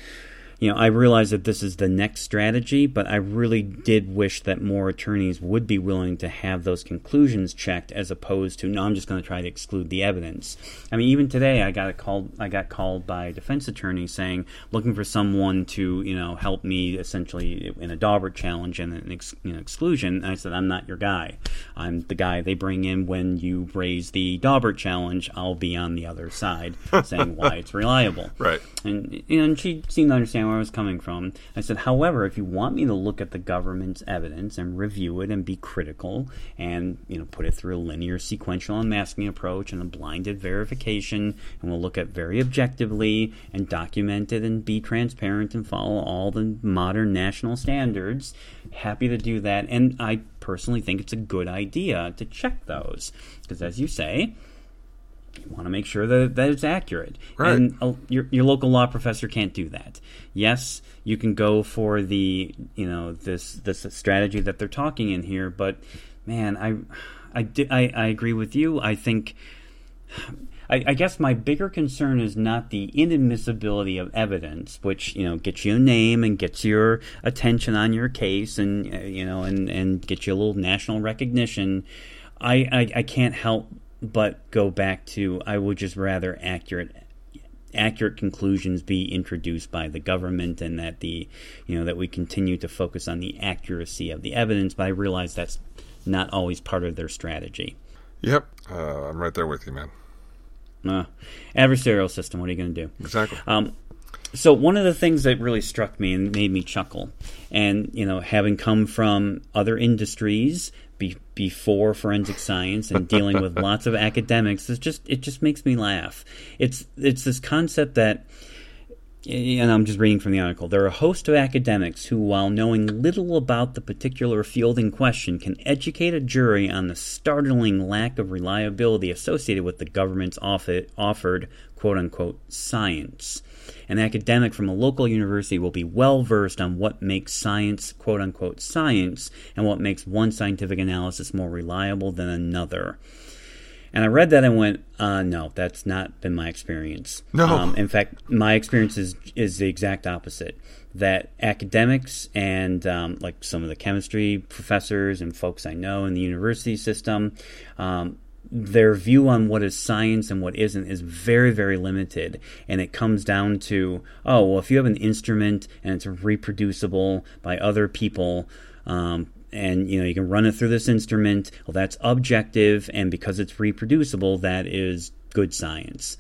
you know, I realize that this is the next strategy, but I really did wish that more attorneys would be willing to have those conclusions checked as opposed to, no, I'm just going to try to exclude the evidence. I mean, even today I got a call, I got called by a defense attorney saying, looking for someone to, you know, help me essentially in a Daubert challenge and an ex, you know, exclusion. And I said, I'm not your guy. I'm the guy they bring in when you raise the Daubert challenge. I'll be on the other side saying why it's reliable. Right. And, and she seemed to understand where I was coming from. I said, however, if you want me to look at the government's evidence and review it and be critical and, you know, put it through a linear sequential unmasking approach and a blinded verification, and we'll look at very objectively and document it and be transparent and follow all the modern national standards, happy to do that. And I personally think it's a good idea to check those because, as you say, you want to make sure that, that it's accurate. Right. And uh, your your local law professor can't do that. Yes, you can go for the, you know, this this strategy that they're talking in here, but man, I I, I, I agree with you. I think I, I guess my bigger concern is not the inadmissibility of evidence, which, you know, gets you a name and gets your attention on your case and, you know, and, and gets you a little national recognition. I, I, I can't help but go back to, I would just rather accurate accurate conclusions be introduced by the government, and that the, you know, that we continue to focus on the accuracy of the evidence, but I realize that's not always part of their strategy. Yep. Uh, I'm right there with you, man. Uh, adversarial system, what are you going to do? Exactly. Um, so one of the things that really struck me and made me chuckle, and, you know, having come from other industries be- before forensic science and dealing with lots of academics, is just it just makes me laugh. It's it's this concept that, and I'm just reading from the article, there are a host of academics who, while knowing little about the particular field in question, can educate a jury on the startling lack of reliability associated with the government's offered quote-unquote science. An academic from a local university will be well-versed on what makes science quote-unquote science and what makes one scientific analysis more reliable than another. And I read that and went, uh, no, that's not been my experience. No. Um, in fact, my experience is is the exact opposite. That academics and um, like some of the chemistry professors and folks I know in the university system, um, their view on what is science and what isn't is very, very limited. And it comes down to, oh, well, if you have an instrument and it's reproducible by other people, um and, you know, you can run it through this instrument, well, that's objective, and because it's reproducible, that is good science.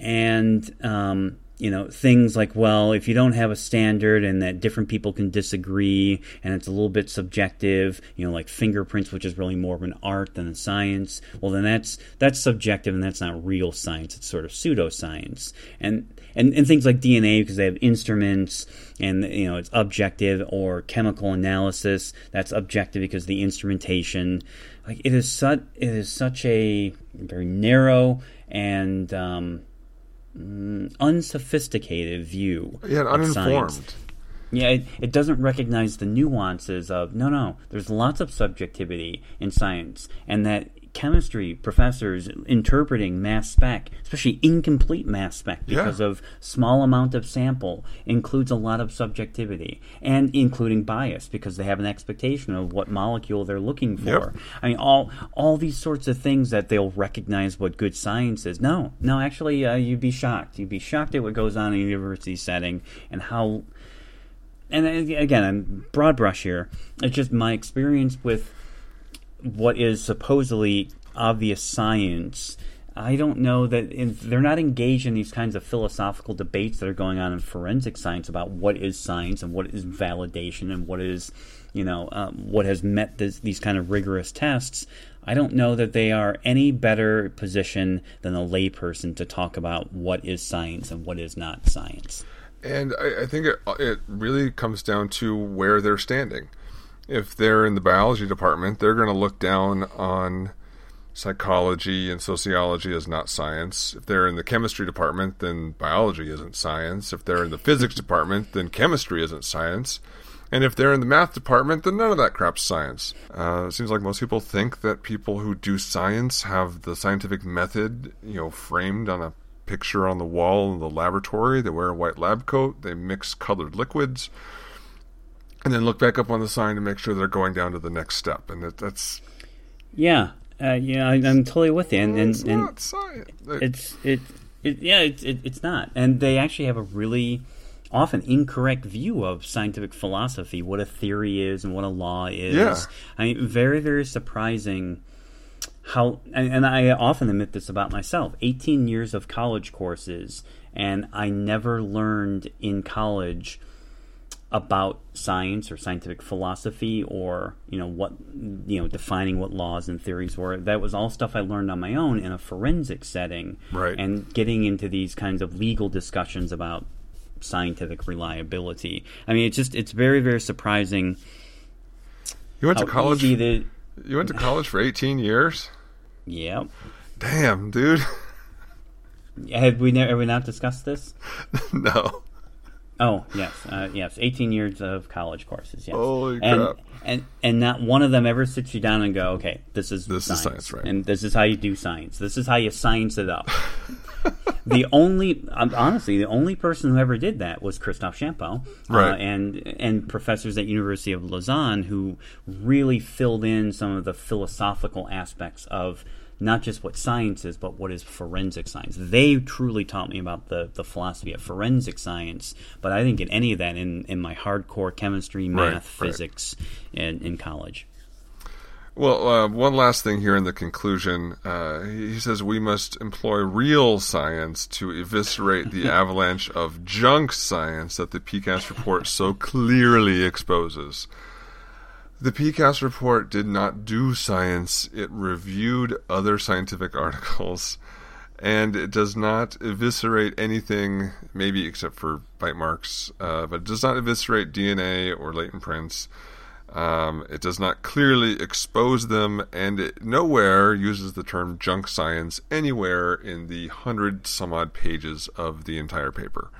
And, um, you know, things like, well, if you don't have a standard and that different people can disagree and it's a little bit subjective, you know, like fingerprints, which is really more of an art than a science, well, then that's that's subjective and that's not real science. It's sort of pseudoscience. And And, and things like D N A, because they have instruments and, you know, it's objective, or chemical analysis, that's objective because of the instrumentation. Like, it is such it is such a very narrow and um, unsophisticated view. Yeah, uninformed. Science. Yeah, it, it doesn't recognize the nuances of, no, no, there's lots of subjectivity in science, and that chemistry professors interpreting mass spec, especially incomplete mass spec, because yeah. of small amount of sample, includes a lot of subjectivity, and including bias, because they have an expectation of what molecule they're looking for. Yep. I mean, all all these sorts of things that they'll recognize what good science is. No, no, actually, uh, you'd be shocked. You'd be shocked at what goes on in a university setting and how. And again, I'm broad brush here. It's just my experience with what is supposedly obvious science. I don't know that in, they're not engaged in these kinds of philosophical debates that are going on in forensic science about what is science and what is validation and what is, you know, um, what has met this, these kind of rigorous tests. I don't know that they are any better position than a layperson to talk about what is science and what is not science. And I, I think it, it really comes down to where they're standing. If they're in the biology department, they're going to look down on psychology and sociology as not science. If they're in the chemistry department, then biology isn't science. If they're in the physics department, then chemistry isn't science. And if they're in the math department, then none of that crap's science. Uh, it seems like most people think that people who do science have the scientific method, you know, framed on a picture on the wall in the laboratory. They wear a white lab coat. They mix colored liquids. And then look back up on the sign to make sure they're going down to the next step, and that, that's yeah, uh, yeah, I, I'm totally with you. And, and, it's and not science. It's it, it yeah, it's it, it's not. And they actually have a really often incorrect view of scientific philosophy, what a theory is and what a law is. Yeah. I mean, very very surprising. How and, and I often admit this about myself. eighteen years of college courses, and I never learned in college about science or scientific philosophy, or, you know, what, you know, defining what laws and theories were. That was all stuff I learned on my own in a forensic setting, right? And getting into these kinds of legal discussions about scientific reliability. I mean, it's just it's very very surprising. You went to college. The, you went to college for eighteen years. Yep. Damn, dude. Have we never have we not discussed this? No. Oh, yes. Uh, yes. eighteen years of college courses. Yes. Holy and, crap. And, and not one of them ever sits you down and go, okay, this is this science. This is science, right? And this is how you do science. This is how you science it up. The only, honestly, the only person who ever did that was Christophe Champeau, right. uh, and and professors at University of Lausanne who really filled in some of the philosophical aspects of not just what science is, but what is forensic science. They truly taught me about the, the philosophy of forensic science, but I didn't get any of that in, in my hardcore chemistry, math, right, physics, right. And in college. Well, uh, one last thing here in the conclusion. Uh, he says we must employ real science to eviscerate the avalanche of junk science that the P C A S T report so clearly exposes. The P C A S T report did not do science. It reviewed other scientific articles, and it does not eviscerate anything, maybe except for bite marks, uh, but it does not eviscerate D N A or latent prints. Um, it does not clearly expose them, and it nowhere uses the term junk science anywhere in the hundred some odd pages of the entire paper.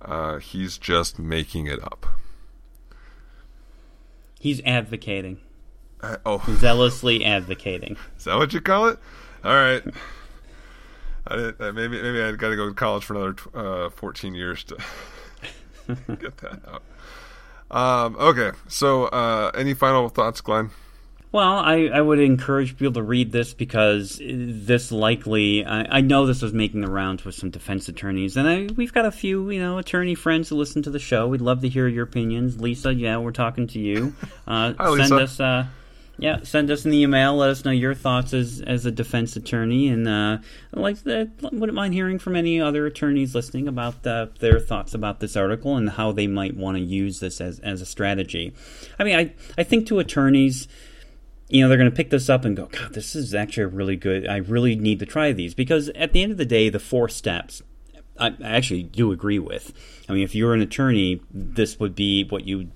Uh, he's just making it up. He's advocating. Uh, oh. Zealously advocating. Is that what you call it? All right. I did, uh, maybe maybe I've got to go to college for another uh, fourteen years to get that out. Um, okay, so uh, any final thoughts, Glenn? Well, I, I would encourage people to read this because this likely, I, I know this was making the rounds with some defense attorneys, and I, we've got a few, you know, attorney friends who listen to the show. We'd love to hear your opinions. Lisa, yeah, we're talking to you. Uh, Hi, Lisa. Send us, uh, yeah, send us an email. Let us know your thoughts as, as a defense attorney, and uh, I'd like to, wouldn't mind hearing from any other attorneys listening about uh, their thoughts about this article and how they might want to use this as, as a strategy. I mean, I, I think to attorneys, you know, they're going to pick this up and go, God, this is actually a really good, I really need to try these. Because at the end of the day, the four steps, I, I actually do agree with. I mean, if you're an attorney, this would be what you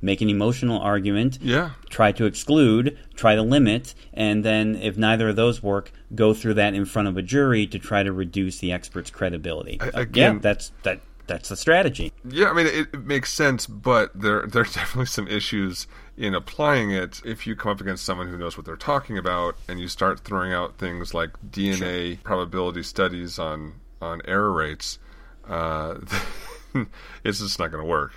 make an emotional argument, yeah. Try to exclude, try to limit, and then if neither of those work, go through that in front of a jury to try to reduce the expert's credibility. I, again, yeah, that's that. That's the strategy. Yeah, I mean, it, it makes sense, but there there's definitely some issues in applying it. If you come up against someone who knows what they're talking about and you start throwing out things like D N A sure. probability studies on, on error rates, uh, it's just not going to work.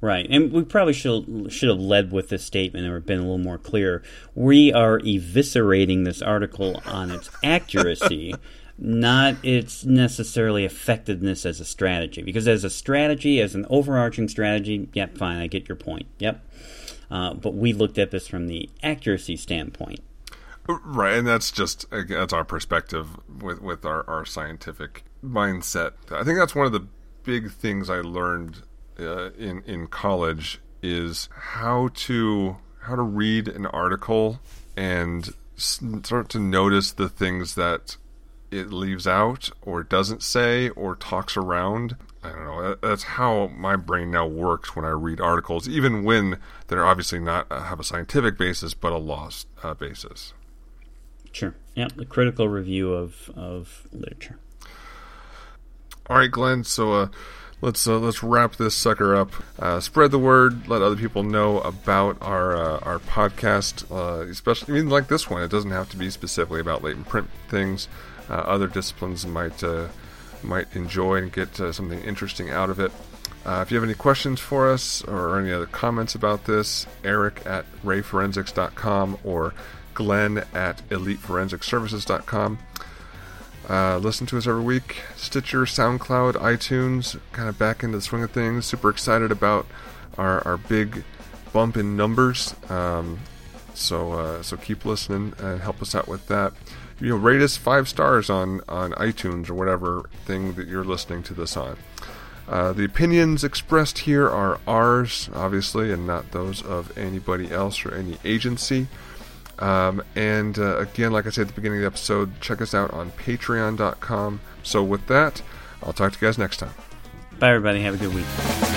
Right, and we probably should should have led with this statement or been a little more clear. We are eviscerating this article on its accuracy, not its necessarily effectiveness as a strategy. Because as a strategy, as an overarching strategy, yep, fine, I get your point. Yep, uh, but we looked at this from the accuracy standpoint. Right, and that's just that's our perspective with with our, our scientific mindset. I think that's one of the big things I learned uh, in in college is how to how to read an article and start to notice the things that it leaves out or doesn't say or talks around. I don't know. That's how my brain now works when I read articles, even when they're obviously not uh, have a scientific basis, but a law uh, basis. Sure. Yeah, the critical review of, of literature. All right, Glenn. So uh, let's uh, let's wrap this sucker up. Uh, spread the word. Let other people know about our uh, our podcast, uh, especially I mean, like this one. It doesn't have to be specifically about latent print things. Uh, other disciplines might uh, might enjoy and get uh, something interesting out of it. Uh, if you have any questions for us or any other comments about this, Eric at ray forensics dot com or Glenn at elite forensic services dot com. Uh, listen to us every week. Stitcher, SoundCloud, iTunes, kind of back into the swing of things. Super excited about our, our big bump in numbers. Um, so uh, so keep listening and help us out with that. You know, rate us five stars on, on iTunes or whatever thing that you're listening to this on. Uh, the opinions expressed here are ours, obviously, and not those of anybody else or any agency. Um, and uh, again, like I said at the beginning of the episode, check us out on patreon dot com. So with that, I'll talk to you guys next time. Bye, everybody. Have a good week.